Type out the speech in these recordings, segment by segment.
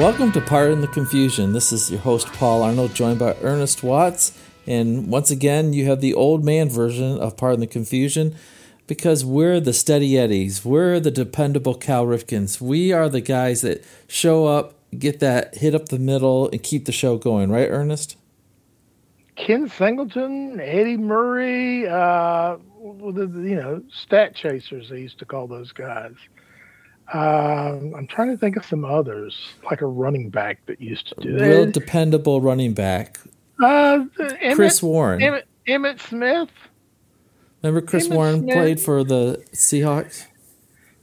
Welcome to Pardon the Confusion. This is your host, Paul Arnold, joined by Ernest Watts. And once again, you have the old man version of Pardon the Confusion because we're the steady Eddies. We're the dependable Cal Ripkins. We are the guys that show up, get that hit up the middle, and keep the show going. Right, Ernest? Ken Singleton, Eddie Murray, stat chasers, they used to call those guys. I'm trying to think of some others, like a running back that used to do that. Real dependable running back. Chris Warren. Emmitt Smith. Remember Chris Warren played for the Seahawks?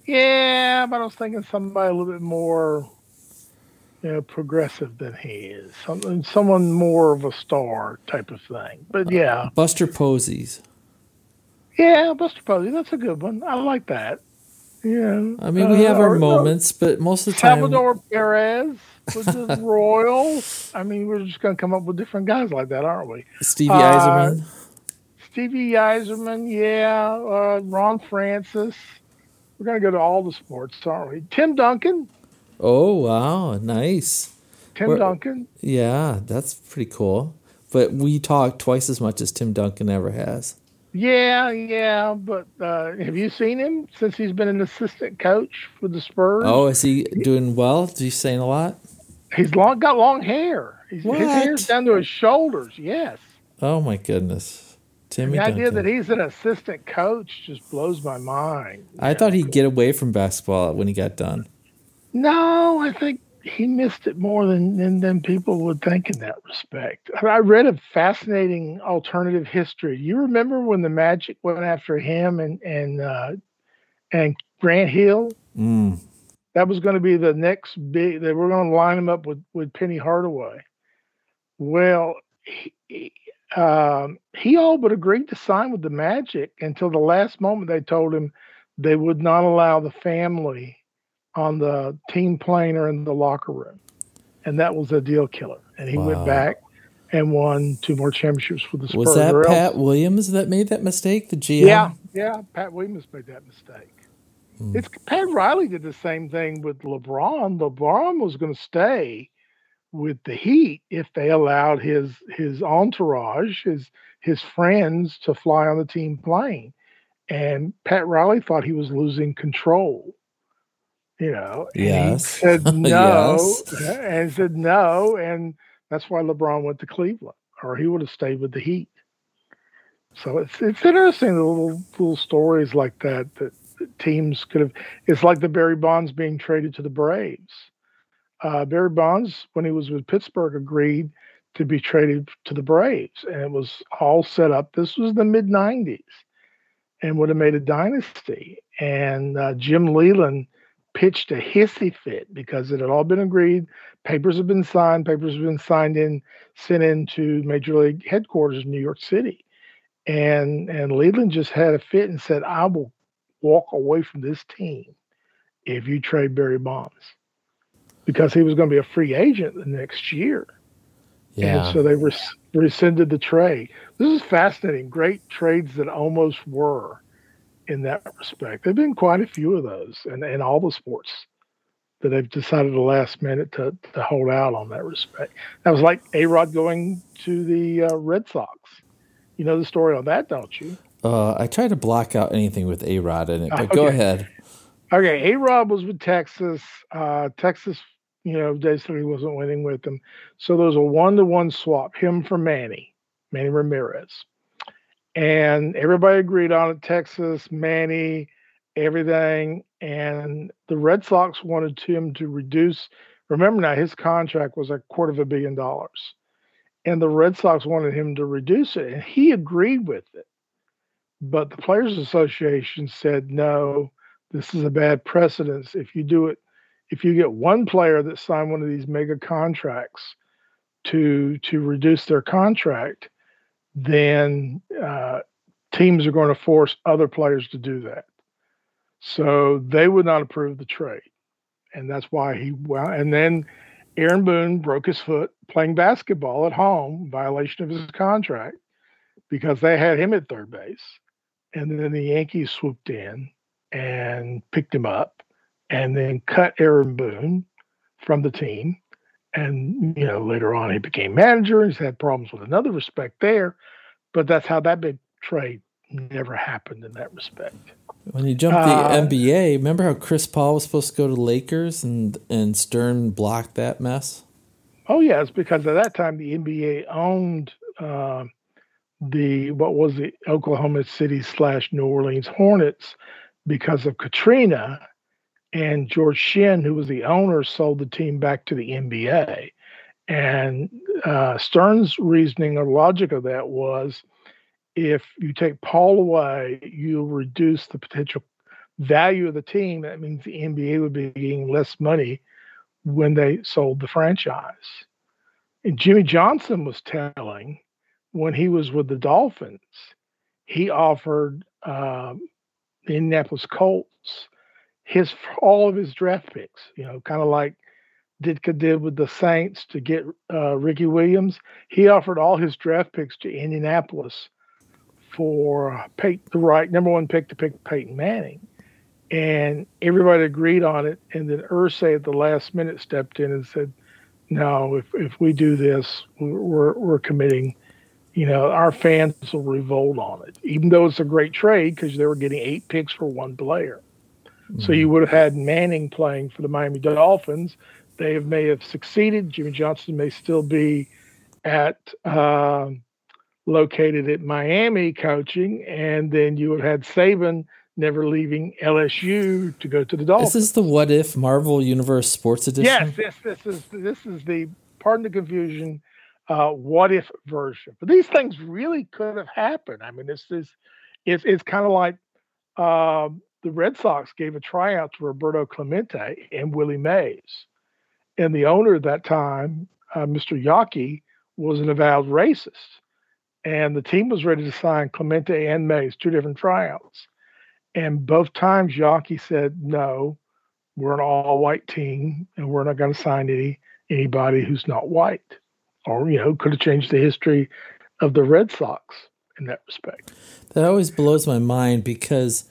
Yeah, but I was thinking somebody a little bit more progressive than he is. Someone more of a star type of thing. But yeah. Buster Posey. That's a good one. I like that. Yeah, I mean, we have our moments, but most of the time... Salvador Perez was the Royal. I mean, we're just going to come up with different guys like that, aren't we? Stevie Eiserman. Stevie Eiserman, yeah. Ron Francis. We're going to go to all the sports, aren't we? Tim Duncan. Oh, wow. Nice. Tim Duncan. Yeah, that's pretty cool. But we talk twice as much as Tim Duncan ever has. Yeah, but have you seen him since he's been an assistant coach for the Spurs? Oh, is he doing well? Is he saying a lot? He's got long hair. His hair's down to his shoulders, yes. Oh, my goodness. Timmy Duncan. The idea that he's an assistant coach just blows my mind. I thought he'd get away from basketball when he got done. No, I think he missed it more than people would think in that respect. I read a fascinating alternative history. You remember when the Magic went after him and Grant Hill? Mm. That was going to be the next big. They were going to line him up with Penny Hardaway. Well, he all but agreed to sign with the Magic until the last moment. They told him they would not allow the family on the team plane or in the locker room. And that was a deal killer. And he went back and won 2 more championships for the Spurs. Was that Pat Williams that made that mistake, the GM? Yeah, Pat Williams made that mistake. Hmm. Pat Riley did the same thing with LeBron. LeBron was going to stay with the Heat if they allowed his entourage, his friends, to fly on the team plane. And Pat Riley thought he was losing control. He said no, and said no, and that's why LeBron went to Cleveland, or he would have stayed with the Heat. So it's interesting the little stories like that teams could have. It's like the Barry Bonds being traded to the Braves. Barry Bonds, when he was with Pittsburgh, agreed to be traded to the Braves, and it was all set up. This was the mid '90s, and would have made a dynasty. And Jim Leland pitched a hissy fit because it had all been agreed. Papers have been signed in, sent into Major League headquarters in New York City. And Leland just had a fit and said, I will walk away from this team if you trade Barry Bonds, because he was going to be a free agent the next year. Yeah. And so they rescinded the trade. This is fascinating. Great trades that almost were. In that respect, there have been quite a few of those in all the sports that they've decided the last minute to hold out on that respect. That was like A-Rod going to the Red Sox. You know the story on that, don't you? I try to block out anything with A-Rod in it, but go ahead. Okay, A-Rod was with Texas. Texas, basically wasn't winning with them. So there was a 1-to-1 swap, him for Manny Ramirez. And everybody agreed on it, Texas, Manny, everything. And the Red Sox wanted him to reduce. Remember now, his contract was $250 million. And the Red Sox wanted him to reduce it. And he agreed with it. But the Players Association said, no, this is a bad precedence. If you do it, if you get one player that signed one of these mega contracts to reduce their contract, then teams are going to force other players to do that. So they would not approve the trade. And that's why and then Aaron Boone broke his foot playing basketball at home, violation of his contract, because they had him at third base. And then the Yankees swooped in and picked him up and then cut Aaron Boone from the team And, you know, later on he became manager. He's had problems with another respect there. But that's how that big trade never happened in that respect. When you jump the NBA, remember how Chris Paul was supposed to go to the Lakers and Stern blocked that mess? Oh, yeah. It's because at that time the NBA owned the Oklahoma City / New Orleans Hornets because of Katrina. And George Shinn, who was the owner, sold the team back to the NBA. And Stern's reasoning or logic of that was, if you take Paul away, you reduce the potential value of the team. That means the NBA would be getting less money when they sold the franchise. And Jimmy Johnson was telling, when he was with the Dolphins, he offered the Indianapolis Colts all of his draft picks, you know, kind of like Ditka did with the Saints to get Ricky Williams. He offered all his draft picks to Indianapolis for the number one pick to pick Peyton Manning. And everybody agreed on it. And then Irsay at the last minute stepped in and said, no, if we do this, we're committing, you know, our fans will revolt on it, even though it's a great trade because they were getting 8 picks for one player. So you would have had Manning playing for the Miami Dolphins. They may have succeeded. Jimmy Johnson may still be located at Miami coaching. And then you would have had Saban never leaving LSU to go to the Dolphins. This is the What If Marvel Universe Sports Edition? Yes, this is the, pardon the confusion, What If version. But these things really could have happened. I mean, it's kind of like... the Red Sox gave a tryout to Roberto Clemente and Willie Mays. And the owner at that time, Mr. Yawkey, was an avowed racist. And the team was ready to sign Clemente and Mays, 2 different tryouts. And both times Yawkey said, no, we're an all-white team, and we're not going to sign anybody who's not white. Or, you know, could have changed the history of the Red Sox in that respect. That always blows my mind because...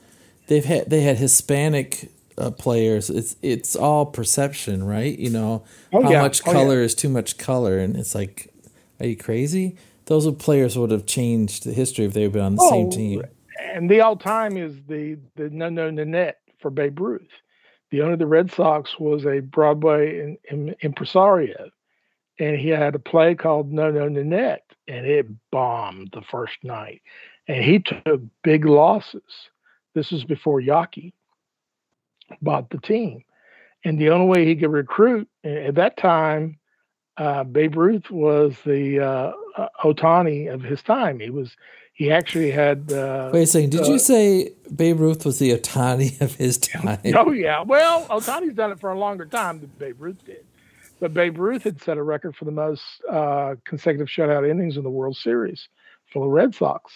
They had Hispanic players. It's all perception, right? You know, how much color is too much color, and it's like, are you crazy? Those players would have changed the history if they had been on the same team. And the all time is the no Nanette for Babe Ruth. The owner of the Red Sox was a Broadway impresario, and he had a play called No Nanette, and it bombed the first night, and he took big losses. This was before Yawkey bought the team. And the only way he could recruit, at that time, Babe Ruth was the Ohtani of his time. He actually had... Wait a second. Did you say Babe Ruth was the Ohtani of his time? Oh, yeah. Well, Ohtani's done it for a longer time than Babe Ruth did. But Babe Ruth had set a record for the most consecutive shutout innings in the World Series for the Red Sox.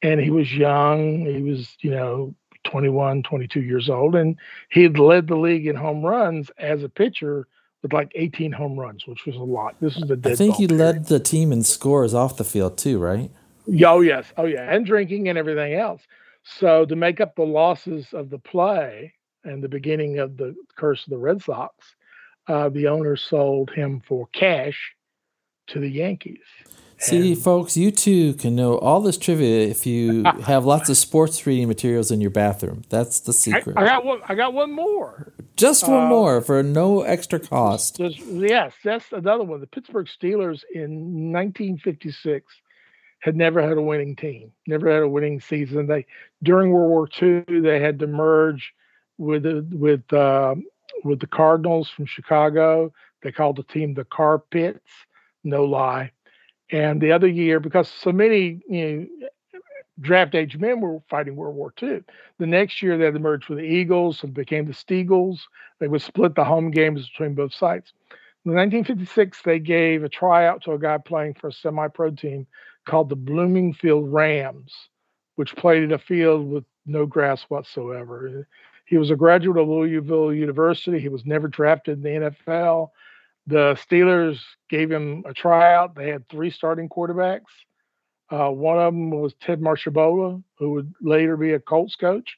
And he was young. He was, you know, 21, 22 years old. And he had led the league in home runs as a pitcher with like 18 home runs, which was a lot. This was the dead ball. I think he led the team in scores off the field too, right? Oh, yes. Oh, yeah. And drinking and everything else. So to make up the losses of the play and the beginning of the curse of the Red Sox, the owner sold him for cash to the Yankees. See, folks, you too can know all this trivia if you have lots of sports reading materials in your bathroom. That's the secret. I got one more. Just one more for no extra cost. Yes, that's another one. The Pittsburgh Steelers in 1956 had never had a winning team, never had a winning season. During World War II, they had to merge with the Cardinals from Chicago. They called the team the Carpets. No lie. And the other year, because so many draft-age men were fighting World War II, the next year they had to merge with the Eagles and became the Steagles. They would split the home games between both sides. In 1956, they gave a tryout to a guy playing for a semi-pro team called the Bloomingfield Rams, which played in a field with no grass whatsoever. He was a graduate of Louisville University. He was never drafted in the NFL. The Steelers gave him a tryout. They had 3 starting quarterbacks. One of them was Ted Marshabola, who would later be a Colts coach,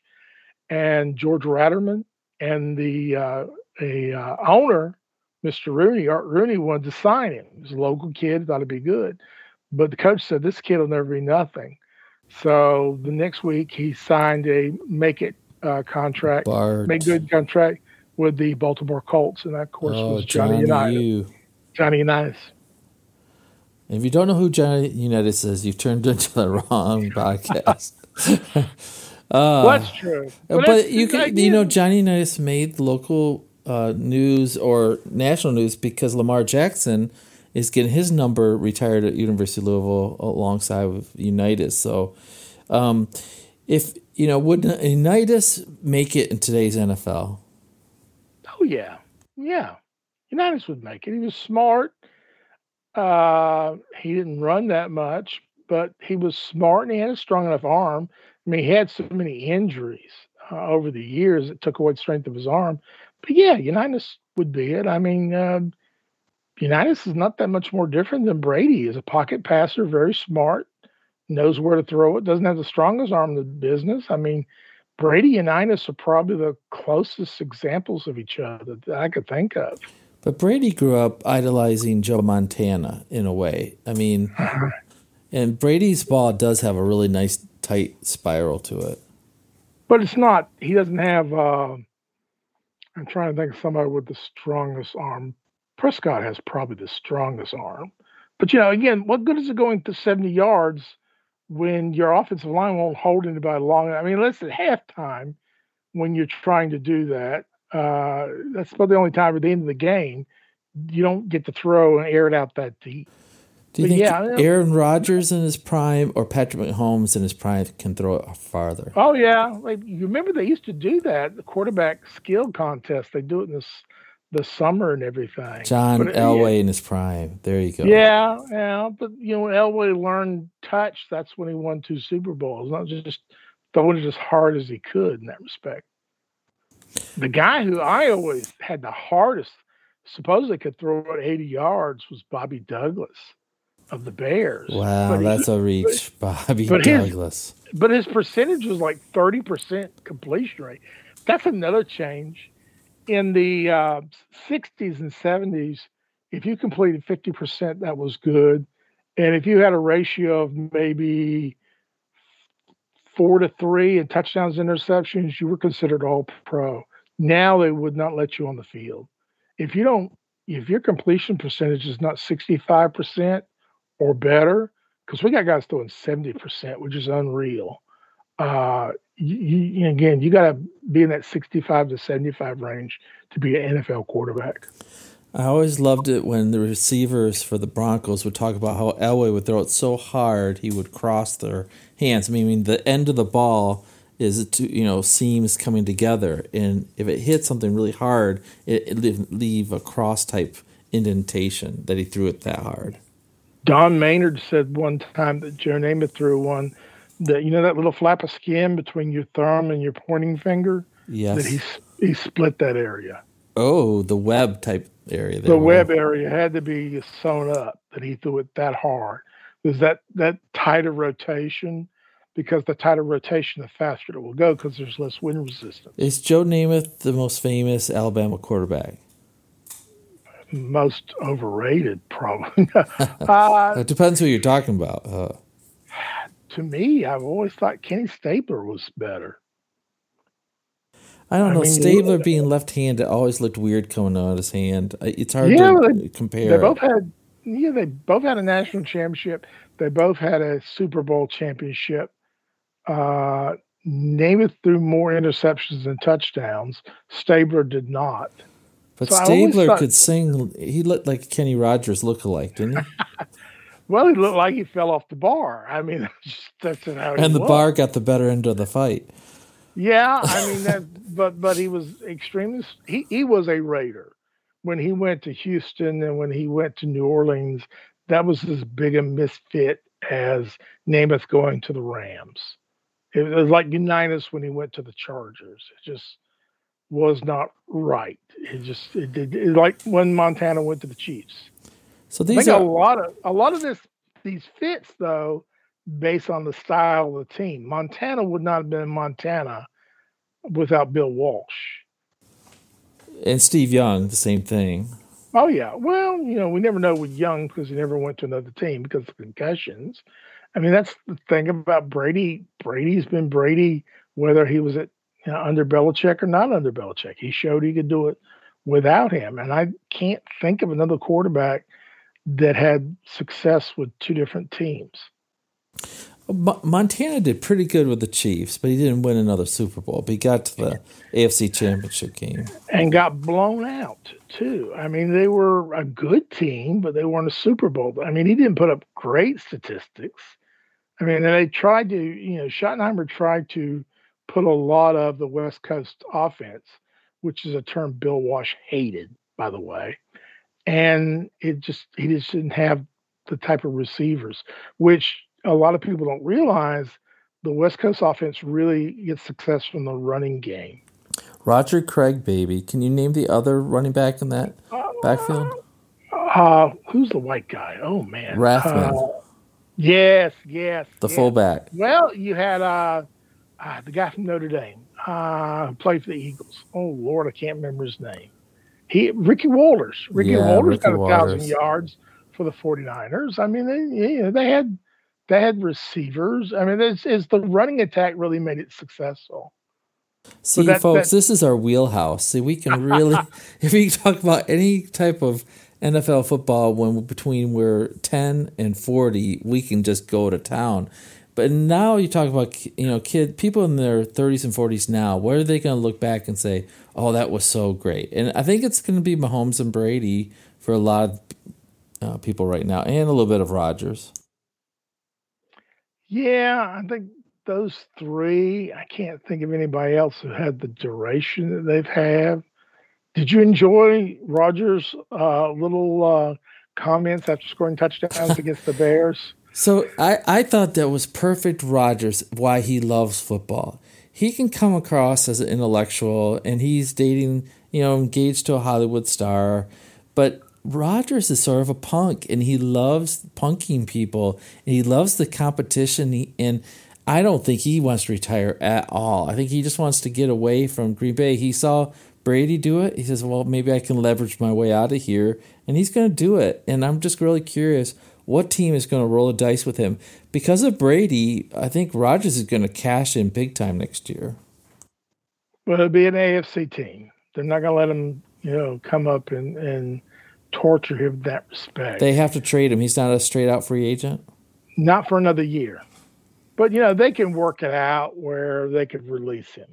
and George Ratterman. And the owner Mr. Rooney, Art Rooney, wanted to sign him. He was a local kid, thought it'd be good. But the coach said, this kid will never be nothing. So the next week, he signed a make good contract with the Baltimore Colts. And that, of course, was Johnny Unitas. If you don't know who Johnny Unitas is, you've turned into the wrong podcast. Well, that's true. But Johnny Unitas made local news or national news because Lamar Jackson is getting his number retired at University of Louisville alongside with Unitas. So, would Unitas make it in today's NFL? Oh yeah, Unitas would make it. He was smart. He didn't run that much, but he was smart and he had a strong enough arm. I mean, he had so many injuries over the years it took away the strength of his arm. But yeah, Unitas would be it. I mean, Unitas is not that much more different than Brady. He's a pocket passer, very smart, knows where to throw it, doesn't have the strongest arm in the business. I mean, Brady and Unitas are probably the closest examples of each other that I could think of. But Brady grew up idolizing Joe Montana in a way. I mean, and Brady's ball does have a really nice tight spiral to it. But it's not, he doesn't have, I'm trying to think of somebody with the strongest arm. Prescott has probably the strongest arm. But, again, what good is it going to 70 yards when your offensive line won't hold anybody long? I mean, unless at halftime when you're trying to do that. That's about the only time at the end of the game you don't get to throw and air it out that deep. Do you think Aaron Rodgers in his prime or Patrick Mahomes in his prime can throw it farther? Oh, yeah. Like, you remember they used to do that, the quarterback skill contest. They do it in the summer and everything. Elway in his prime. There you go. Yeah. But, when Elway learned touch, that's when he won 2 Super Bowls, not just throwing it as hard as he could in that respect. The guy who I always had the hardest, supposedly could throw it 80 yards, was Bobby Douglas of the Bears. Wow, that's a reach, Bobby Douglas. But his percentage was like 30% completion rate. That's another change. In the 60s and 70s, if you completed 50%, that was good. And if you had a ratio of maybe 4-3 in touchdowns, interceptions, you were considered all pro. Now they would not let you on the field. If your completion percentage is not 65% or better, because we got guys throwing 70%, which is unreal. You got to be in that 65-75 range to be an NFL quarterback. I always loved it when the receivers for the Broncos would talk about how Elway would throw it so hard he would cross their hands. I mean, the end of the ball is seams coming together, and if it hits something really hard, it leave a cross type indentation that he threw it that hard. Don Maynard said one time that Joe Namath threw one that that little flap of skin between your thumb and your pointing finger. Yes, that he split that area. Oh, the web type area. The web area had to be sewn up that he threw it that hard. There's that tighter rotation, because the tighter rotation, the faster it will go because there's less wind resistance. Is Joe Namath the most famous Alabama quarterback? Most overrated, probably. It depends who you're talking about. To me, I've always thought Kenny Stabler was better. I don't know. Stabler being left-handed always looked weird coming out of his hand. It's hard to compare. They both had a national championship. They both had a Super Bowl championship. Namath threw more interceptions than touchdowns. Stabler did not. But so Stabler could sing. He looked like a Kenny Rogers lookalike, didn't he? Well, he looked like he fell off the bar. I mean, that's just how he And the looked. Bar got the better end of the fight. Yeah, I mean that, but he was extremely. He was a Raider when he went to Houston and when he went to New Orleans. That was as big a misfit as Namath going to the Rams. It was like Unitas when he went to the Chargers. It just was not right. It like when Montana went to the Chiefs. So these are a lot of these fits though. Based on the style of the team. Montana would not have been Montana without Bill Walsh. And Steve Young, the same thing. Oh, yeah. Well, you know, we never know with Young because he never went to another team because of concussions. I mean, that's the thing about Brady. Brady's been Brady, whether he was under Belichick or not under Belichick. He showed he could do it without him. And I can't think of another quarterback that had success with two different teams. Montana did pretty good with the Chiefs, but he didn't win another Super Bowl. But he got to the AFC Championship game. And got blown out, too. I mean, they were a good team, but they weren't a Super Bowl. I mean, he didn't put up great statistics. I mean, and they tried to, you know, Schottenheimer tried to put a lot of the West Coast offense, which is a term Bill Walsh hated, by the way. And he just didn't have the type of receivers, which a lot of people don't realize the West Coast offense really gets success from the running game. Roger Craig, baby. Can you name the other running back in that backfield? Who's the white guy? Oh, man. Rathman. Yes. The fullback. Well, you had the guy from Notre Dame who played for the Eagles. Oh, Lord, I can't remember his name. Ricky Walters. Ricky Walters got 1,000 yards for the 49ers. I mean, they had receivers. I mean, it's the running attack really made it successful. See, so this is our wheelhouse. See, we can really, if we talk about any type of NFL football when between we're 10 and 40, we can just go to town. But now you talk about, you know, people in their 30s and 40s now, where are they going to look back and say, oh, that was so great? And I think it's going to be Mahomes and Brady for a lot of people right now, and a little bit of Rodgers. Yeah, I think those three, I can't think of anybody else who had the duration that they've had. Did you enjoy Rodgers' little comments after scoring touchdowns against the Bears? So I thought that was perfect Rodgers, why he loves football. He can come across as an intellectual, and he's dating, you know, engaged to a Hollywood star, but Rodgers is sort of a punk, and he loves punking people, and he loves the competition, and I don't think he wants to retire at all. I think he just wants to get away from Green Bay. He saw Brady do it. He says, well, maybe I can leverage my way out of here, and he's going to do it, and I'm just really curious what team is going to roll the dice with him. Because of Brady, I think Rodgers is going to cash in big time next year. Well, it'll be an AFC team. They're not going to let him, you know, come up and torture him in that respect. They have to trade him. He's not a straight-out free agent? Not for another year. But, you know, they can work it out where they could release him.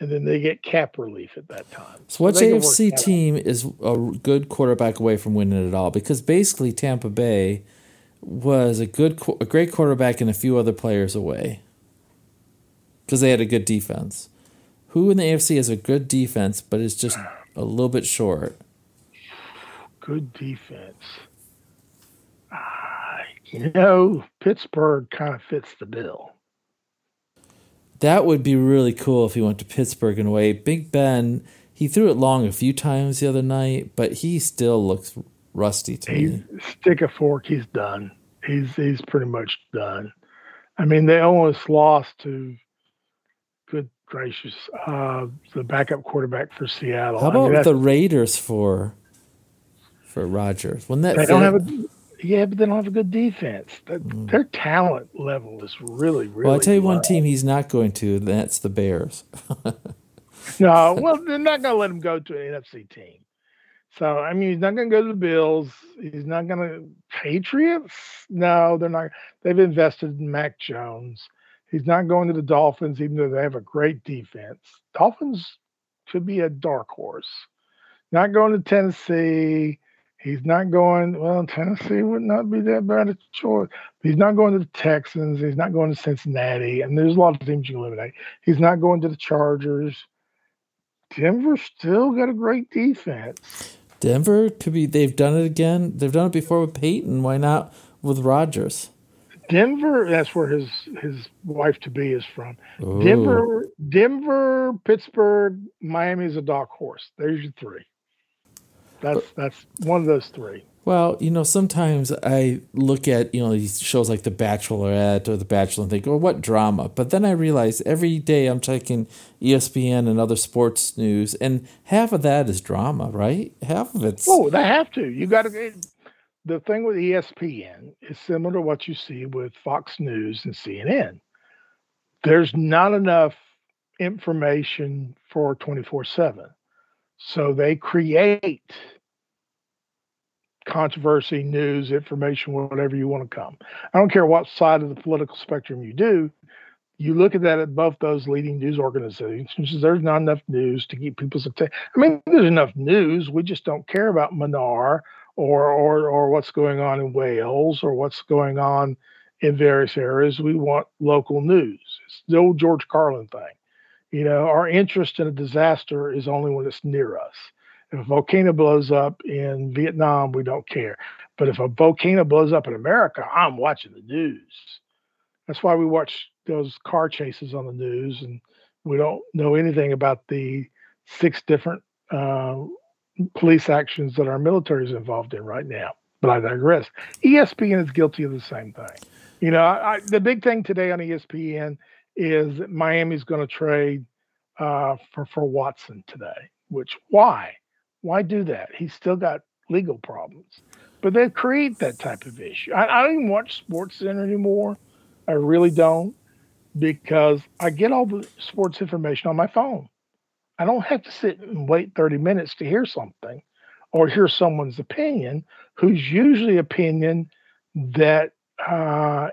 And then they get cap relief at that time. So what AFC team is a good quarterback away from winning it all? Because basically Tampa Bay was a great quarterback and a few other players away because they had a good defense. Who in the AFC has a good defense but is just a little bit short? Good defense. You know, Pittsburgh kind of fits the bill. That would be really cool if he went to Pittsburgh in a way. Big Ben, he threw it long a few times the other night, but he still looks rusty to me. Stick a fork, he's done. He's pretty much done. I mean, they almost lost to, good gracious, the backup quarterback for Seattle. How about the Raiders for Rodgers? Wouldn't that they don't have a... Yeah, but they don't have a good defense. Their talent level is really, really low. Well, I'll tell you one team he's not going to, and that's the Bears. No, well, they're not going to let him go to an NFC team. So, I mean, he's not going to go to the Bills. He's not going to – Patriots? No, they're not. They've invested in Mac Jones. He's not going to the Dolphins, even though they have a great defense. Dolphins could be a dark horse. Not going to Tennessee. He's not going, well, Tennessee would not be that bad a choice. He's not going to the Texans. He's not going to Cincinnati. And there's a lot of teams you eliminate. He's not going to the Chargers. Denver's still got a great defense. Denver could be, they've done it again. They've done it before with Peyton. Why not with Rodgers? Denver, that's where his wife-to-be is from. Ooh. Denver, Pittsburgh, Miami's a dark horse. There's your three. That's one of those three. Well, you know, sometimes I look at, you know, these shows like The Bachelorette or The Bachelor and think, oh, what drama? But then I realize every day I'm checking ESPN and other sports news, and half of that is drama, right? Half of it's... Oh, they have to. You got to... The thing with ESPN is similar to what you see with Fox News and CNN. There's not enough information for 24/7. So they create controversy, news, information, whatever you want to come. I don't care what side of the political spectrum you do. You look at that at both those leading news organizations. There's not enough news to keep people's attention. I mean, there's enough news. We just don't care about Menard or what's going on in Wales or what's going on in various areas. We want local news. It's the old George Carlin thing. You know, our interest in a disaster is only when it's near us. If a volcano blows up in Vietnam, we don't care. But if a volcano blows up in America, I'm watching the news. That's why we watch those car chases on the news, and we don't know anything about the 6 different police actions that our military is involved in right now. But I digress. ESPN is guilty of the same thing. You know, the big thing today on ESPN is that Miami's going to trade for Watson today, which why? Why do that? He's still got legal problems. But they create that type of issue. I don't even watch SportsCenter anymore. I really don't, because I get all the sports information on my phone. I don't have to sit and wait 30 minutes to hear something or hear someone's opinion, who's usually opinion that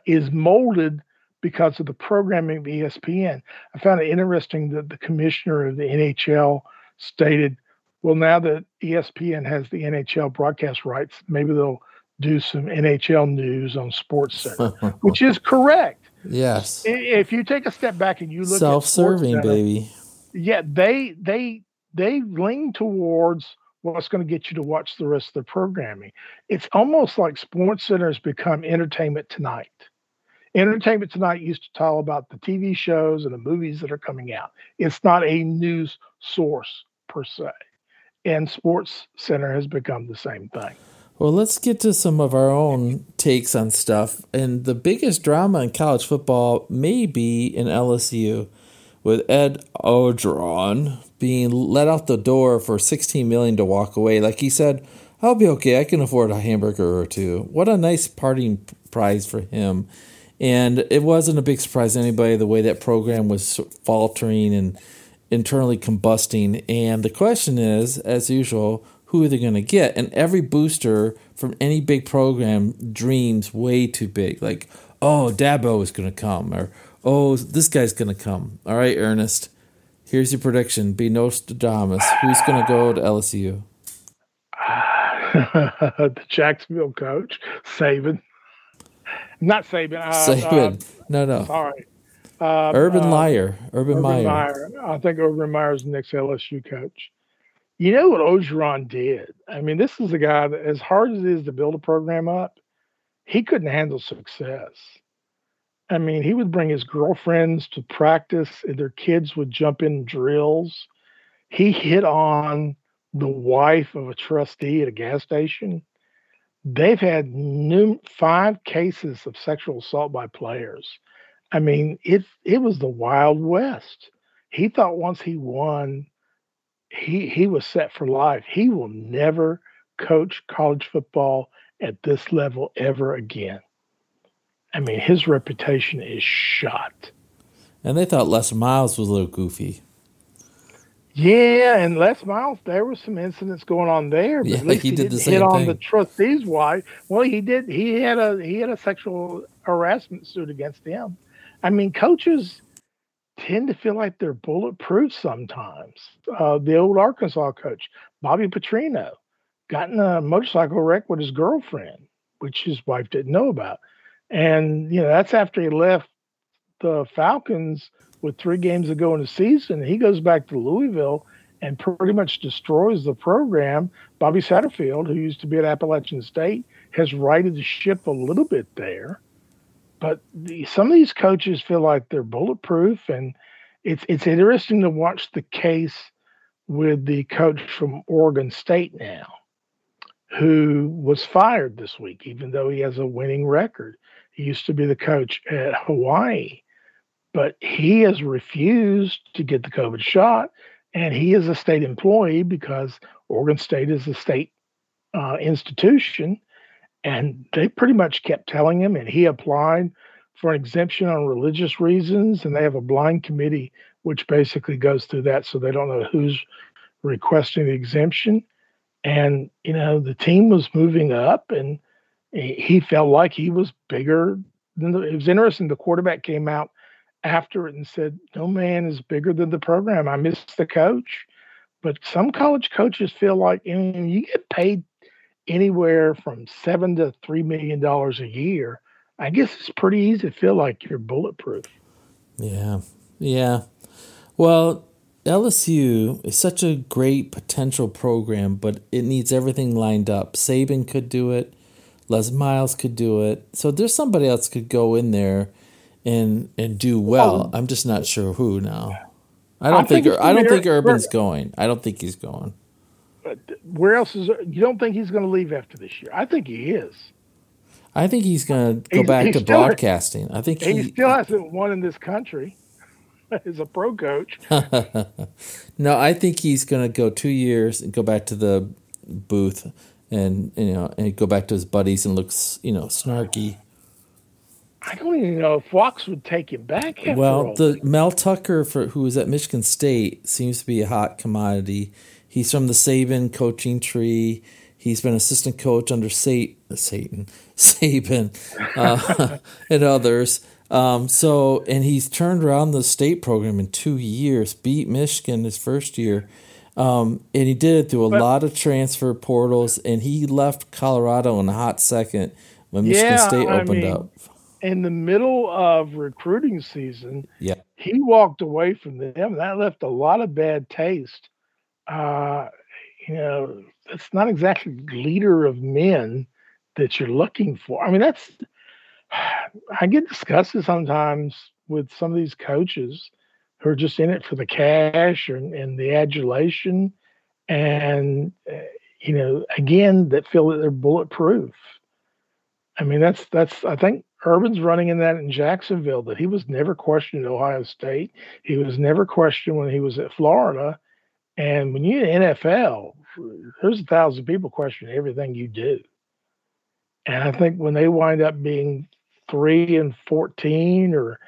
is molded because of the programming of ESPN. I found it interesting that the commissioner of the NHL stated, well, now that ESPN has the NHL broadcast rights, maybe they'll do some NHL news on SportsCenter, which is correct. Yes. If you take a step back and you look at self-serving, baby. Yeah, they lean towards what's going to get you to watch the rest of their programming. It's almost like SportsCenter has become Entertainment Tonight. Entertainment Tonight used to tell about the TV shows and the movies that are coming out. It's not a news source per se. And SportsCenter has become the same thing. Well, let's get to some of our own takes on stuff. And the biggest drama in college football may be in LSU, with Ed Orgeron being let out the door for $16 million to walk away. Like he said, I'll be okay. I can afford a hamburger or two. What a nice parting prize for him. And it wasn't a big surprise to anybody the way that program was faltering and internally combusting. And the question is, as usual, who are they going to get? And every booster from any big program dreams way too big. Like, oh, Dabo is going to come, or oh, this guy's going to come. All right, Ernest, here's your prediction. Be Nostradamus. Who's going to go to LSU? The Jacksonville coach, Saban. Not Saban. Saban. No. Sorry. Urban Meyer. I think Urban Meyer is the next LSU coach. You know what Orgeron did? I mean, this is a guy that, as hard as it is to build a program up, he couldn't handle success. I mean, he would bring his girlfriends to practice, and their kids would jump in drills. He hit on the wife of a trustee at a gas station. They've had 5 cases of sexual assault by players. I mean, it was the Wild West. He thought once he won, he was set for life. He will never coach college football at this level ever again. I mean, his reputation is shot. And they thought Les Miles was a little goofy. Yeah, and Les Miles, there was some incidents going on there. But yeah, at least he did the same hit thing on the trustee's wife. Well, he did. He had a sexual harassment suit against him. I mean, coaches tend to feel like they're bulletproof sometimes. The old Arkansas coach, Bobby Petrino, got in a motorcycle wreck with his girlfriend, which his wife didn't know about. And, you know, that's after he left the Falcons with 3 games to go in the season. He goes back to Louisville and pretty much destroys the program. Bobby Satterfield, who used to be at Appalachian State, has righted the ship a little bit there. But some of these coaches feel like they're bulletproof. And it's interesting to watch the case with the coach from Oregon State now, who was fired this week, even though he has a winning record. He used to be the coach at Hawaii, but he has refused to get the COVID shot, and he is a state employee because Oregon State is a state institution, and they pretty much kept telling him, and he applied for an exemption on religious reasons, and they have a blind committee which basically goes through that, so they don't know who's requesting the exemption. And, you know, the team was moving up, and he felt like he was bigger. It was interesting. The quarterback came out after it and said, no man is bigger than the program. I miss the coach. But some college coaches feel like, I mean, you get paid anywhere from $7 to $3 million a year. I guess it's pretty easy to feel like you're bulletproof. Yeah. Yeah. Well, LSU is such a great potential program, but it needs everything lined up. Saban could do it. Les Miles could do it. So there's somebody else could go in there and do well. I'm just not sure who now. I don't think Urban's going. I don't think he's going. Where else is – you don't think he's going to leave after this year? I think he is. I think he's going to go back to broadcasting. I think he still hasn't won in this country. Is a pro coach. No, I think he's going to go 2 years and go back to the booth, and go back to his buddies and look, snarky. I don't even know if Fox would take him back. The Mel Tucker, who was at Michigan State, seems to be a hot commodity. He's from the Saban coaching tree. He's been assistant coach under Saban, and others. And he's turned around the state program in 2 years, beat Michigan his first year. And he did it through a lot of transfer portals, and he left Colorado in a hot second when Michigan State opened up. In the middle of recruiting season, he walked away from them. That left a lot of bad taste. That's not exactly leader of men that you're looking for. I mean, that's... I get disgusted sometimes with some of these coaches who are just in it for the cash and the adulation, and again, that feel that they're bulletproof. I mean, that's. I think Urban's running in that in Jacksonville, that he was never questioned at Ohio State. He was never questioned when he was at Florida, and when you're in the NFL, there's 1,000 people questioning everything you do. And I think when they wind up being 3-14 or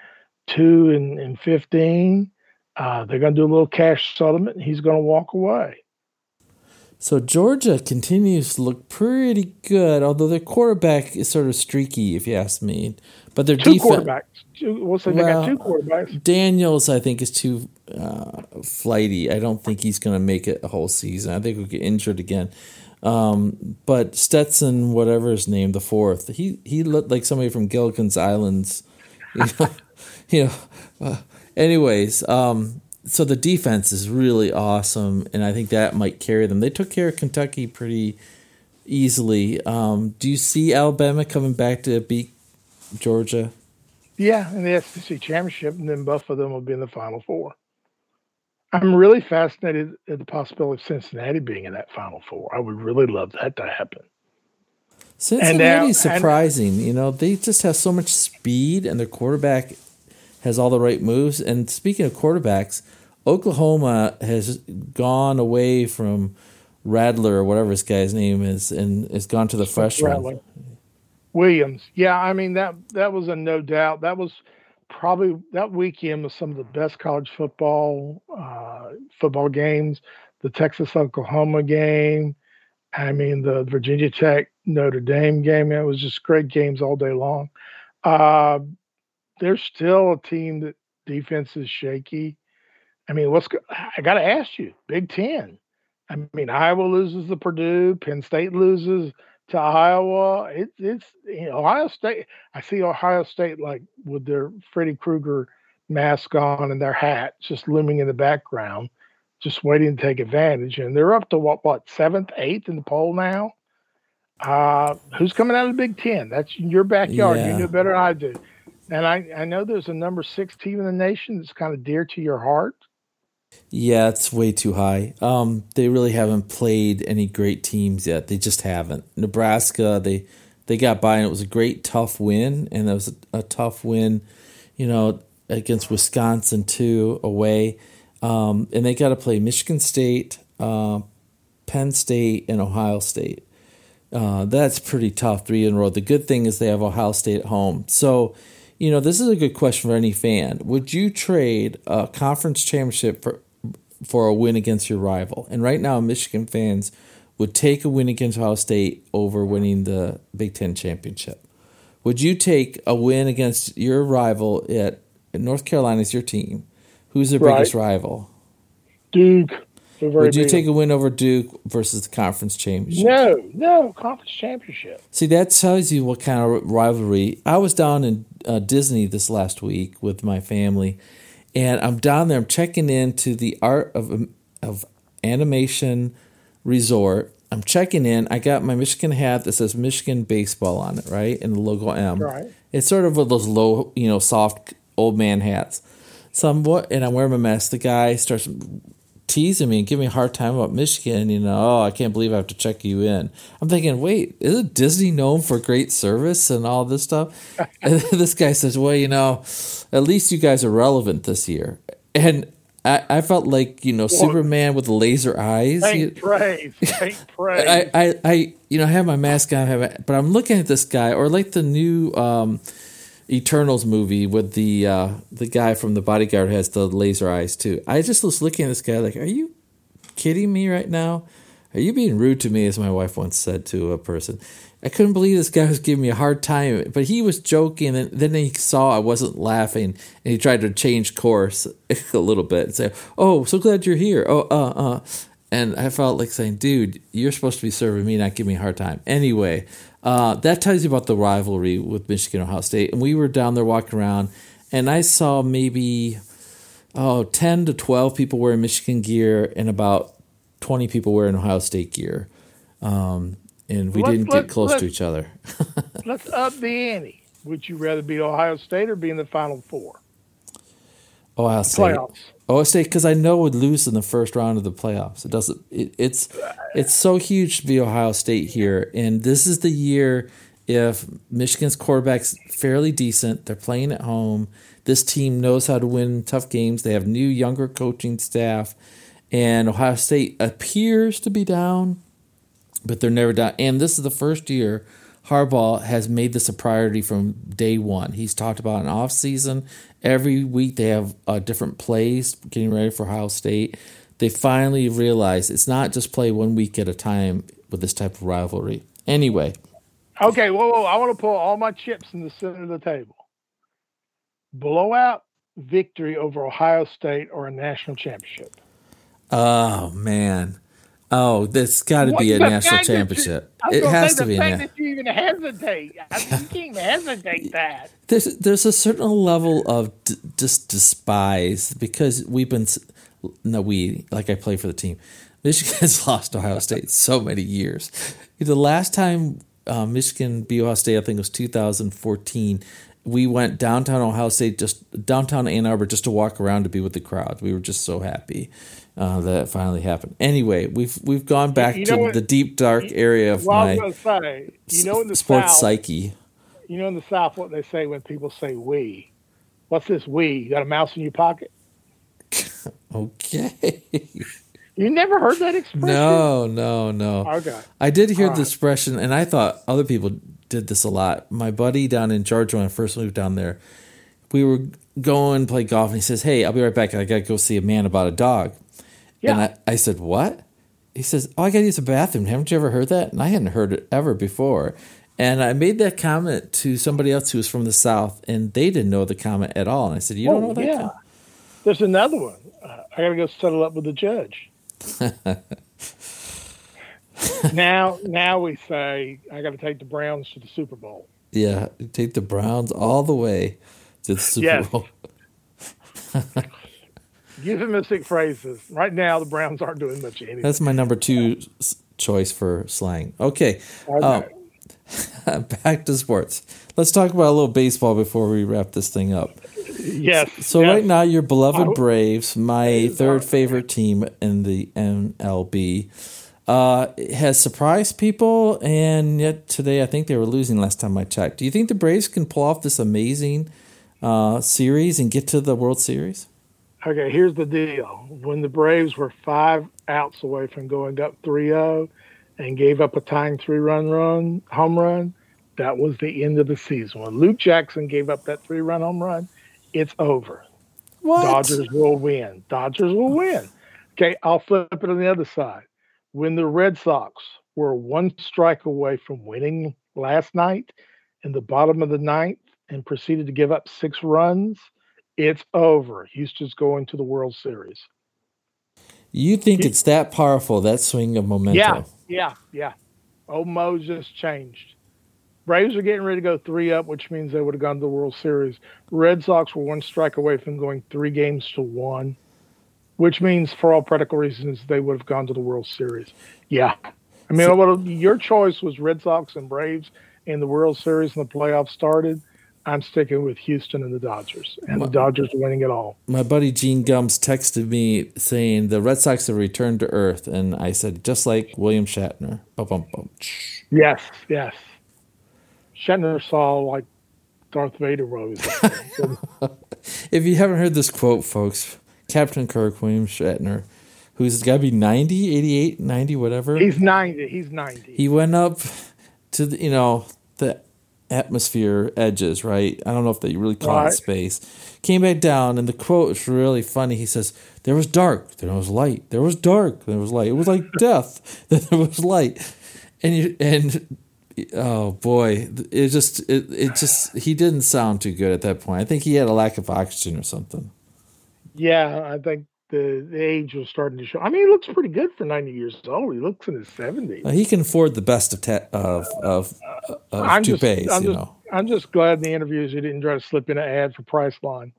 2-15, they're going to do a little cash settlement, and he's going to walk away. So Georgia continues to look pretty good, although their quarterback is sort of streaky, if you ask me. But their quarterbacks. We'll say they got two quarterbacks. Daniels, I think, is too flighty. I don't think he's going to make it a whole season. I think he'll get injured again. But Stetson, whatever his name, the fourth, he looked like somebody from Gilligan's Islands, so the defense is really awesome. And I think that might carry them. They took care of Kentucky pretty easily. Do you see Alabama coming back to beat Georgia? Yeah. In the SEC championship, and then both of them will be in the Final Four. I'm really fascinated at the possibility of Cincinnati being in that Final Four. I would really love that to happen. Cincinnati's surprising. They just have so much speed, and their quarterback has all the right moves. And speaking of quarterbacks, Oklahoma has gone away from Radler or whatever this guy's name is, and has gone to the freshman. Williams. Yeah, I mean, that was a no doubt. That was... probably that weekend was some of the best college football games, the Texas-Oklahoma game. I mean, the Virginia Tech-Notre Dame game. It was just great games all day long. There's still a team that defense is shaky. I mean, I got to ask you, Big Ten. I mean, Iowa loses to Purdue. Penn State loses to Iowa. It's Ohio State. I see Ohio State like with their Freddy Krueger mask on and their hat just looming in the background, just waiting to take advantage. And they're up to what 7th, 8th in the poll now. Who's coming out of the Big Ten? That's in your backyard. Yeah. You know better than I do. And I know there's a number 6 team in the nation that's kind of dear to your heart. Yeah, it's way too high. They really haven't played any great teams yet. They just haven't. Nebraska, they got by, and it was a great, tough win. And it was a tough win, you know, against Wisconsin, too, away. And they got to play Michigan State, Penn State, and Ohio State. That's pretty tough, 3 in a row. The good thing is they have Ohio State at home. So, you know, this is a good question for any fan. Would you trade a conference championship for a win against your rival? And right now, Michigan fans would take a win against Ohio State over winning the Big Ten championship. Would you take a win against your rival at North Carolina's your team? Who's their biggest rival? Duke. Would you take a win over Duke versus the conference championship? No, conference championship. See, that tells you what kind of rivalry. I was down in Disney this last week with my family, and I'm down there. I'm checking into the Art of Animation Resort. I'm checking in. I got my Michigan hat that says Michigan Baseball on it, right, and the logo M. Right. It's sort of one of those low, you know, soft old man hats. Somewhat, and I'm wearing my mask. The guy starts teasing me and giving me a hard time about Michigan. You know, oh, I can't believe I have to check you in. I'm thinking, wait, isn't Disney known for great service and all this stuff? And this guy says, well, you know, at least you guys are relevant this year. And I felt like, you know, what? Superman with laser eyes. Ain't brave. I you know, I have my mask on, but I'm looking at this guy, or like the new Eternals movie with the guy from The Bodyguard has the laser eyes too. I just was looking at this guy like, are you kidding me right now? Are you being rude to me, as my wife once said to a person. I couldn't believe this guy was giving me a hard time, but he was joking, and then he saw I wasn't laughing, and he tried to change course a little bit and say, oh, so glad you're here. And I felt like saying, dude, you're supposed to be serving me, not giving me a hard time. Anyway, that tells you about the rivalry with Michigan and Ohio State. And we were down there walking around, and I saw maybe 10 to 12 people wearing Michigan gear and about 20 people wearing Ohio State gear. And we didn't get close to each other. Let's up the ante. Would you rather be Ohio State or be in the Final Four? Ohio State. Playoffs. Ohio State, because I know would lose in the first round of the playoffs. It doesn't. It's so huge to be Ohio State here, and this is the year if Michigan's quarterback's fairly decent. They're playing at home. This team knows how to win tough games. They have new, younger coaching staff, and Ohio State appears to be down, but they're never down. And this is the first year Harbaugh has made this a priority from day one. He's talked about an offseason. Every week they have different plays getting ready for Ohio State. They finally realize it's not just play 1 week at a time with this type of rivalry. Anyway. Okay, whoa. I want to pull all my chips in the center of the table. Blowout victory over Ohio State or a national championship? Oh, man. Oh, that's got to be a national championship. It has to be a national championship. You even hesitate. I mean, you can't even hesitate that. There's a certain level of just despise because we've been – I play for the team. Michigan has lost Ohio State so many years. The last time Michigan beat Ohio State, I think it was 2014 – we went downtown Ann Arbor, just to walk around to be with the crowd. We were just so happy that it finally happened. Anyway, we've gone back the deep dark area of in the sports South, psyche. You know, in the South, what they say when people say "we," what's this "we"? You got a mouse in your pocket? Okay. You never heard that expression? No. Okay. I did hear the expression, and I thought other people did this a lot. My buddy down in Georgia, when I first moved down there, we were going to play golf, and he says, hey, I'll be right back. I got to go see a man about a dog. Yeah. And I said, what? He says, oh, I got to use the bathroom. Haven't you ever heard that? And I hadn't heard it ever before. And I made that comment to somebody else who was from the South, and they didn't know the comment at all. And I said, you don't know that? Yeah. There's another one. I got to go settle up with the judge. Now we say I got to take the Browns to the Super Bowl. Yeah, take the Browns all the way to the Super Bowl. Euphemistic phrases. Right now, the Browns aren't doing much anything. That's my number 2 choice for slang. Okay. Back to sports. Let's talk about a little baseball before we wrap this thing up. Yes. Right now, your beloved Braves, my third favorite team in the MLB, has surprised people, and yet today I think they were losing last time I checked. Do you think the Braves can pull off this amazing series and get to the World Series? Okay, here's the deal. When the Braves were 5 outs away from going up 3-0 and gave up a tying 3-run home run, that was the end of the season. When Luke Jackson gave up that 3-run home run, it's over. What? Dodgers will win. Dodgers will win. Okay, I'll flip it on the other side. When the Red Sox were 1 strike away from winning last night in the bottom of the 9th and proceeded to give up 6 runs, it's over. Houston's going to the World Series. You think it's that powerful, that swing of momentum? Yeah. Old Mo's just changed. Braves are getting ready to go 3-up, which means they would have gone to the World Series. Red Sox were 1 strike away from going 3 games to 1, which means for all practical reasons they would have gone to the World Series. Yeah. I mean, your choice was Red Sox and Braves in the World Series and the playoffs started. I'm sticking with Houston and the Dodgers, and the Dodgers are winning it all. My buddy Gene Gums texted me saying the Red Sox have returned to earth, and I said, just like William Shatner. Yes. Shatner saw like Darth Vader rose. If you haven't heard this quote, folks, Captain Kirk, William Shatner, who's got to be 90, 88, 90, whatever. He's 90. He went up to the, the atmosphere edges, right? I don't know if they really call it space. Came back down, and the quote is really funny. He says, there was dark, there was light, there was dark, there was light. It was like death, then there was light. Oh boy! It just he didn't sound too good at that point. I think he had a lack of oxygen or something. Yeah, I think the age was starting to show. I mean, he looks pretty good for 90 years old. He looks in his 70s. He can afford the best of toupees, I'm just glad in the interviews he didn't try to slip in an ad for Priceline.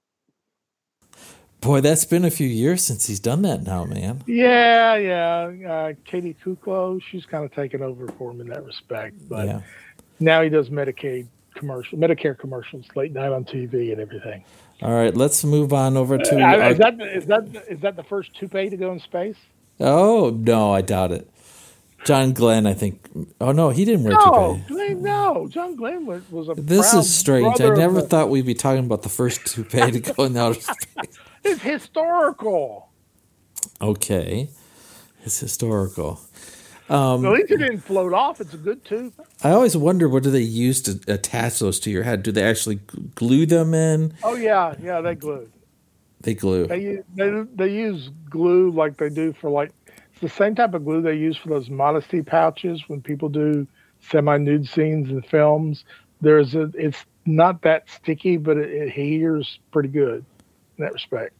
Boy, that's been a few years since he's done that now, man. Yeah. Katie Kuklow, she's kind of taken over for him in that respect. But Now he does Medicare commercials late night on TV and everything. All right, let's move on over to... Is that the first toupee to go in space? Oh, no, I doubt it. John Glenn, I think... Oh, no, he didn't wear toupee. John Glenn was a This is strange. I never thought we'd be talking about the first toupee to go in outer space. It's historical. Okay. It's historical. At least it didn't float off. It's a good tube. I always wonder, what do they use to attach those to your head? Do they actually glue them in? Oh, yeah. Yeah, they glue. They use glue like they do for it's the same type of glue they use for those modesty pouches when people do semi-nude scenes in films. It's not that sticky, but it adheres pretty good in that respect.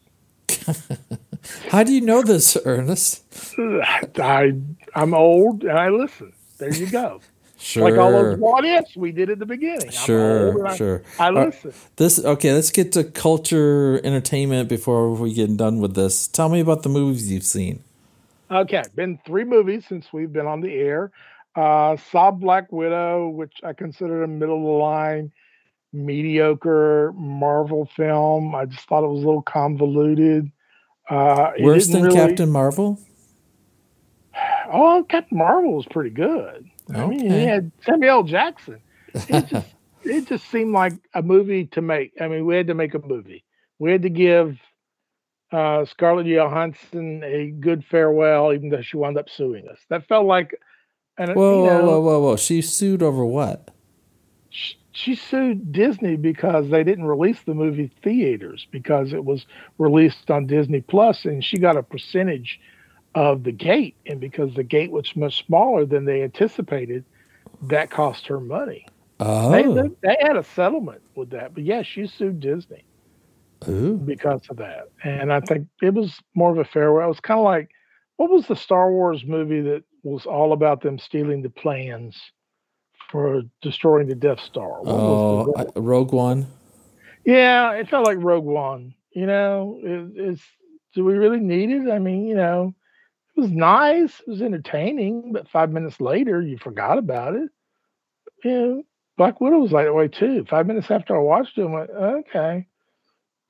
How do you know this, Ernest? I'm old and I listen. There you go. Sure. Like all those what ifs we did at the beginning. Sure. I listen. Let's get to culture, entertainment before we get done with this. Tell me about the movies you've seen. Okay, been 3 movies since we've been on the air. Saw Black Widow, which I consider a middle of the line, mediocre Marvel film. I just thought it was a little convoluted. Worse than Captain Marvel? Oh, Captain Marvel was pretty good. Okay. I mean, he had Samuel L. Jackson. It just seemed like a movie to make. I mean, we had to make a movie. We had to give Scarlett Johansson a good farewell, even though she wound up suing us. That felt like... Whoa. She sued over what? She sued Disney because they didn't release the movie theaters, because it was released on Disney Plus, and she got a percentage of the gate. And because the gate was much smaller than they anticipated, that cost her money. Oh. They had a settlement with that. But yeah, she sued Disney because of that. And I think it was more of a farewell. It was kind of like, what was the Star Wars movie that was all about them stealing the plans for destroying the Death Star? Rogue One. Yeah, it felt like Rogue One. Do we really need it? I mean, it was nice, it was entertaining, but 5 minutes later, you forgot about it. Yeah, Black Widow was like that way too. 5 minutes after I watched it, I'm like, okay.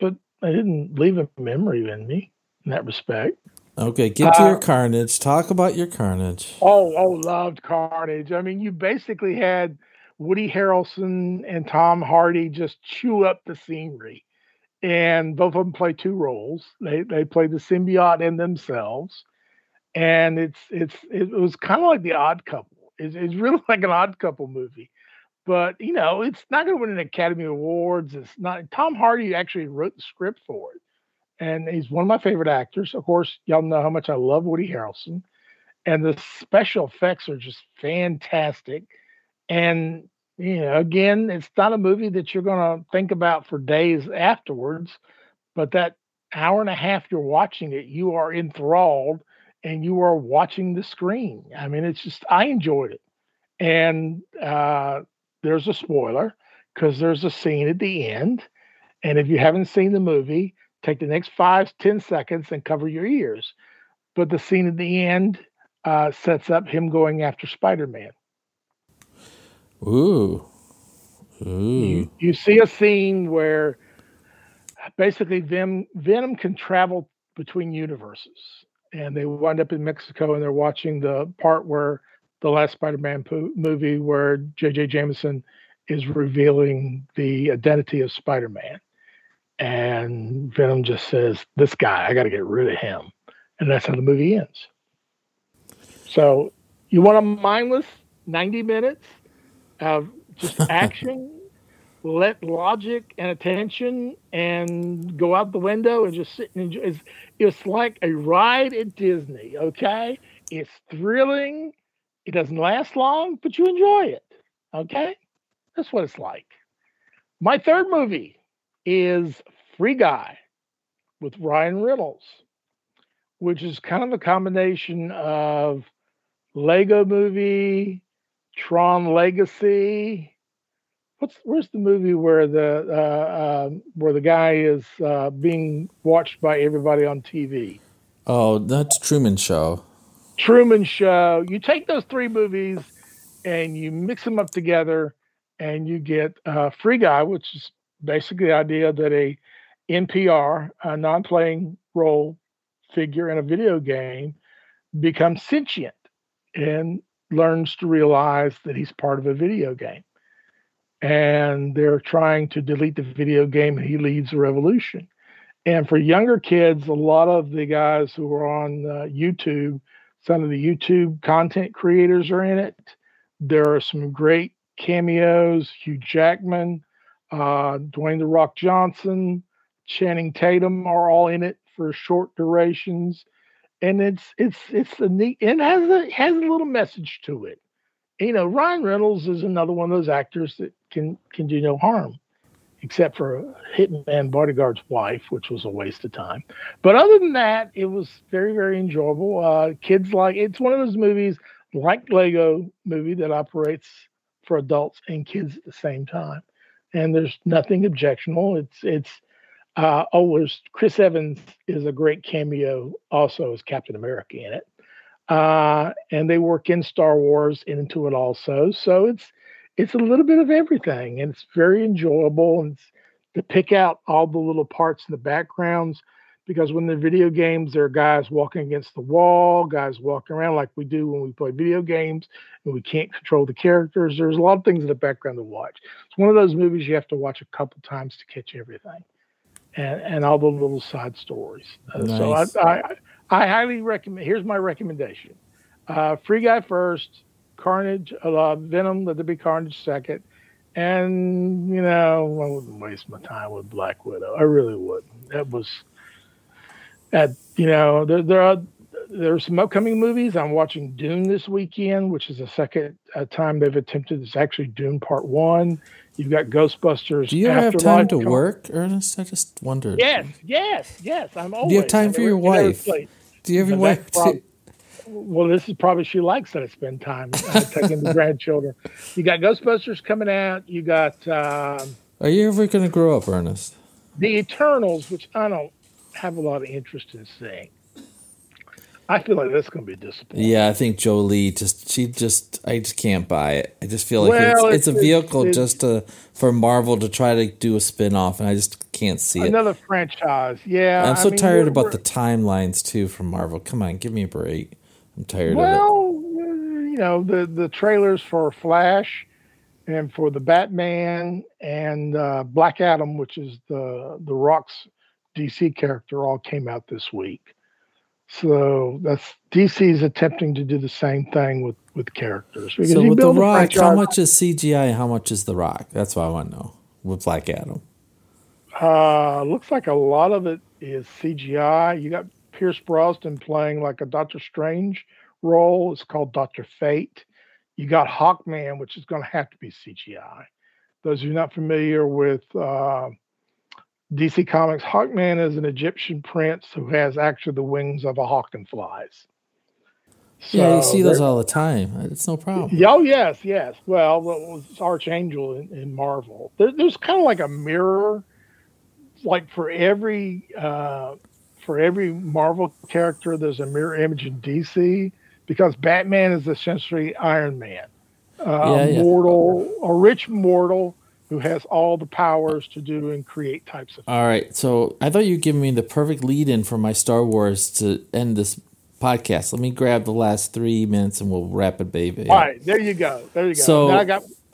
But I didn't leave a memory in me in that respect. Okay, get to your Carnage. Talk about your Carnage. Oh, loved Carnage. I mean, you basically had Woody Harrelson and Tom Hardy just chew up the scenery. And both of them play two roles. They play the symbiote and themselves. And it was kind of like The Odd Couple. It's really like an Odd Couple movie. But, you know, it's not going to win an Academy Awards. It's not. Tom Hardy actually wrote the script for it. And he's one of my favorite actors. Of course, y'all know how much I love Woody Harrelson. And the special effects are just fantastic. And, you know, again, it's not a movie that you're going to think about for days afterwards. But that hour and a half you're watching it, you are enthralled and you are watching the screen. I mean, it's just, I enjoyed it. And there's a spoiler because there's a scene at the end. And if you haven't seen the movie, take the next 5-10 seconds and cover your ears. But the scene at the end sets up him going after Spider-Man. Ooh. You see a scene where basically Venom can travel between universes. And they wind up in Mexico and they're watching the part where the last Spider-Man movie where J.J. Jameson is revealing the identity of Spider-Man. And Venom just says, this guy, I got to get rid of him. And that's how the movie ends. So you want a mindless 90 minutes of just action, let logic and attention and go out the window and just sit and enjoy. It's like a ride at Disney, okay? It's thrilling. It doesn't last long, but you enjoy it, okay? That's what it's like. My third movie is Free Guy with Ryan Reynolds, which is kind of a combination of Lego Movie, Tron Legacy. Where's the movie where the guy is being watched by everybody on TV? Oh, that's Truman Show. Truman Show. You take those three movies and you mix them up together and you get Free Guy, which is basically the idea that a NPR, a non-playing role figure in a video game, becomes sentient and learns to realize that he's part of a video game. And they're trying to delete the video game and he leads a revolution. And for younger kids, a lot of the guys who are on YouTube, some of the YouTube content creators are in it. There are some great cameos, Hugh Jackman, Dwayne The Rock Johnson, Channing Tatum are all in it for short durations, and it's a neat, and has a little message to it. You know, Ryan Reynolds is another one of those actors that can do no harm, except for Hitman Bodyguard's wife, which was a waste of time. But other than that, it was very, very enjoyable. Kids like it's one of those movies like Lego Movie that operates for adults and kids at the same time. And there's nothing objectionable. There's Chris Evans is a great cameo also as Captain America in it. And they work in Star Wars into it also. So it's a little bit of everything and it's very enjoyable. And to pick out all the little parts in the backgrounds, because when they're video games, there are guys walking against the wall, guys walking around like we do when we play video games and we can't control the characters. There's a lot of things in the background to watch. It's one of those movies you have to watch a couple times to catch everything and all the little side stories. Nice. So I highly recommend, here's my recommendation. Free Guy first, Carnage, Venom, Let There Be Carnage second. And, you know, I wouldn't waste my time with Black Widow. I really wouldn't. That was... you know, there are some upcoming movies. I'm watching Dune this weekend, which is the second time they've attempted. It's actually Dune Part 1. You've got Ghostbusters. Do you ever have time to work, Ernest? I just wondered. Yes. I'm always. Do you have time for your wife? Do you have your wife? Well, this is probably she likes that I spend time taking the grandchildren. You got Ghostbusters coming out. You got. Are you ever going to grow up, Ernest? The Eternals, which I don't have a lot of interest in seeing. I feel like that's going to be disappointing. Yeah, I think Jolie I just can't buy it. I just feel like it's a vehicle for Marvel to try to do a spinoff, and I just can't see another franchise. Yeah, and I'm tired about the timelines too from Marvel. Come on, give me a break. I'm tired of it. The trailers for Flash and for the Batman and Black Adam, which is the Rock's DC character, all came out this week. So that's DC's attempting to do the same thing with characters. Because so with The Rock, how much is CGI and how much is The Rock? That's what I want to know with Black Adam. Looks like a lot of it is CGI. You got Pierce Brosnan playing like a Doctor Strange role. It's called Doctor Fate. You got Hawkman, which is going to have to be CGI. Those who are not familiar with DC Comics, Hawkman is an Egyptian prince who has actually the wings of a hawk and flies. So yeah, you see those all the time. It's no problem. Oh, yes. Well, it was Archangel in Marvel. There's kind of like a mirror, like for every Marvel character, there's a mirror image in DC because Batman is essentially Iron Man, a rich mortal who has all the powers to do and create types of things. All right, so I thought you'd give me the perfect lead-in for my Star Wars to end this podcast. Let me grab the last 3 minutes and we'll wrap it, baby. All right, there you go. So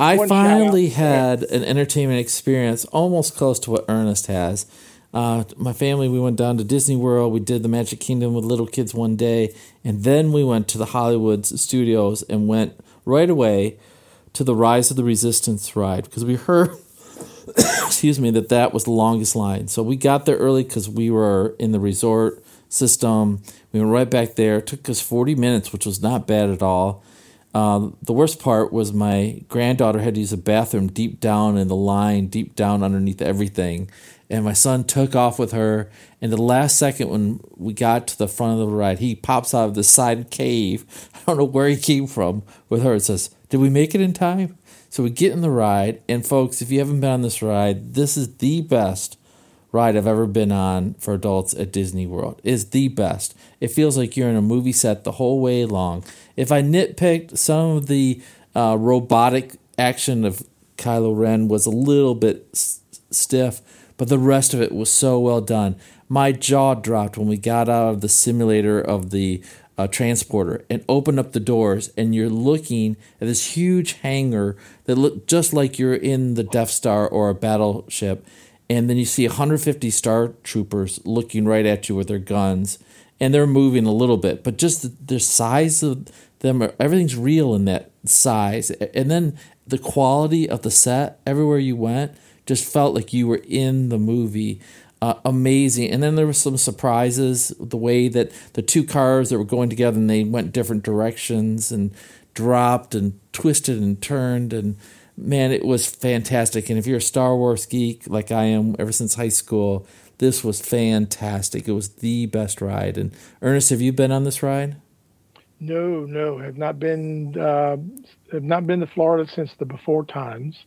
I finally had an entertainment experience almost close to what Ernest has. My family, we went down to Disney World. We did the Magic Kingdom with little kids one day, and then we went to the Hollywood Studios and went right away to the Rise of the Resistance ride because we heard, that was the longest line. So we got there early because we were in the resort system. We went right back there. It took us 40 minutes, which was not bad at all. The worst part was my granddaughter had to use a bathroom deep down in the line, deep down underneath everything. And my son took off with her. And the last second when we got to the front of the ride, he pops out of the side cave. I don't know where he came from with her. It says, "Did we make it in time?" So we get in the ride. And folks, if you haven't been on this ride, this is the best ride I've ever been on for adults at Disney World. It's the best. It feels like you're in a movie set the whole way along. If I nitpicked, some of the robotic action of Kylo Ren was a little bit stiff, but the rest of it was so well done. My jaw dropped when we got out of the simulator of the transporter and open up the doors, and you're looking at this huge hangar that looked just like you're in the Death Star or a battleship, and then you see 150 Star Troopers looking right at you with their guns, and they're moving a little bit, but just the size of them, everything's real in that size, and then the quality of the set everywhere you went just felt like you were in the movie. Amazing. And then there were some surprises, the way that the two cars that were going together and they went different directions and dropped and twisted and turned. And man, it was fantastic. And if you're a Star Wars geek like I am ever since high school, this was fantastic. It was the best ride. And Ernest, have you been on this ride? No, have not been to Florida since the before times,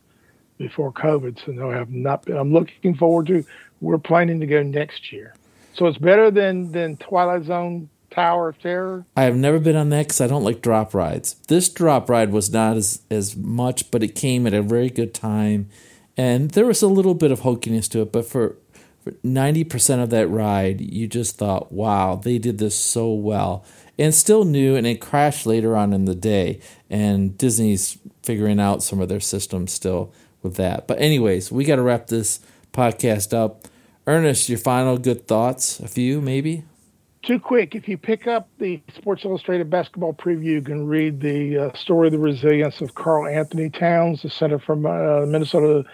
before COVID. So no, I have not been. I'm looking forward to. We're planning to go next year. So it's better than Twilight Zone Tower of Terror? I have never been on that because I don't like drop rides. This drop ride was not as much, but it came at a very good time. And there was a little bit of hokiness to it, but for 90% of that ride, you just thought, wow, they did this so well. And still new, and it crashed later on in the day. And Disney's figuring out some of their systems still with that. But anyways, we got to wrap this podcast up. Ernest, your final good thoughts? A few, maybe? Too quick. If you pick up the Sports Illustrated basketball preview, you can read the story of the resilience of Karl Anthony Towns, the center from Minnesota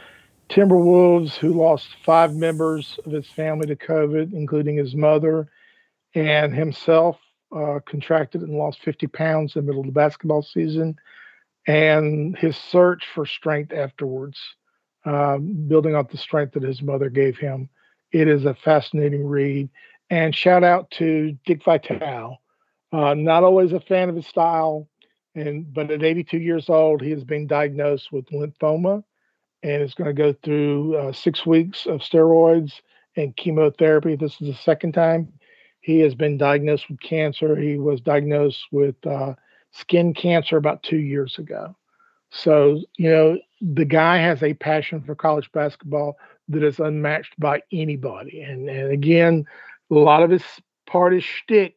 Timberwolves, who lost 5 members of his family to COVID, including his mother, and himself contracted and lost 50 pounds in the middle of the basketball season, and his search for strength afterwards. Building up the strength that his mother gave him. It is a fascinating read. And shout out to Dick Vitale. Not always a fan of his style, but at 82 years old, he is being diagnosed with lymphoma and is going to go through 6 weeks of steroids and chemotherapy. This is the second time He has been diagnosed with cancer. He was diagnosed with skin cancer about 2 years ago. So, you know, the guy has a passion for college basketball that is unmatched by anybody. And again, a lot of his part is shtick,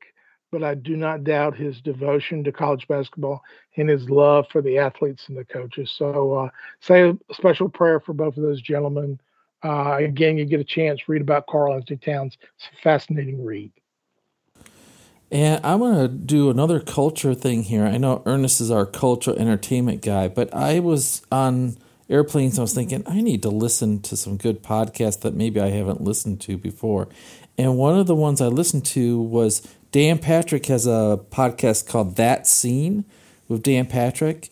but I do not doubt his devotion to college basketball and his love for the athletes and the coaches. So say a special prayer for both of those gentlemen. Again, you get a chance, read about Carl Anthony Towns. It's a fascinating read. And I want to do another culture thing here. I know Ernest is our cultural entertainment guy, but I was on airplanes. I was thinking, I need to listen to some good podcasts that maybe I haven't listened to before. And one of the ones I listened to was Dan Patrick has a podcast called That Scene with Dan Patrick.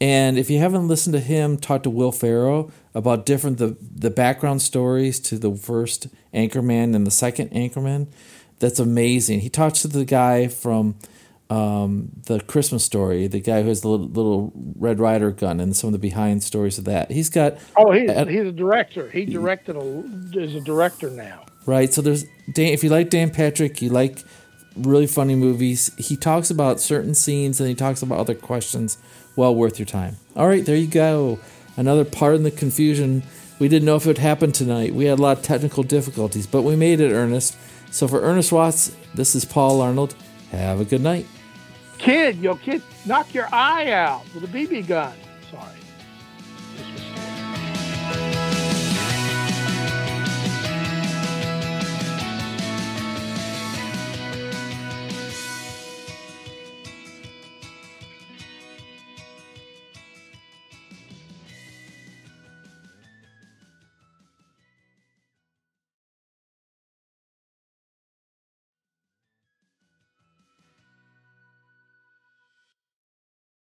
And if you haven't listened to him talk to Will Ferrell about different the background stories to the first Anchorman and the second Anchorman, that's amazing. He talks to the guy from The Christmas Story, the guy who has the little Red Ryder gun and some of the behind stories of that. He's got... Oh, he's a director. He directed is a director now. Right, so there's Dan. If you like Dan Patrick, you like really funny movies, he talks about certain scenes and he talks about other questions. Well worth your time. All right, there you go. Another part in the confusion. We didn't know if it would happen tonight. We had a lot of technical difficulties, but we made it, Ernest. So for Ernest Watts, this is Paul Arnold. Have a good night. Kid, knock your eye out with a BB gun. Sorry.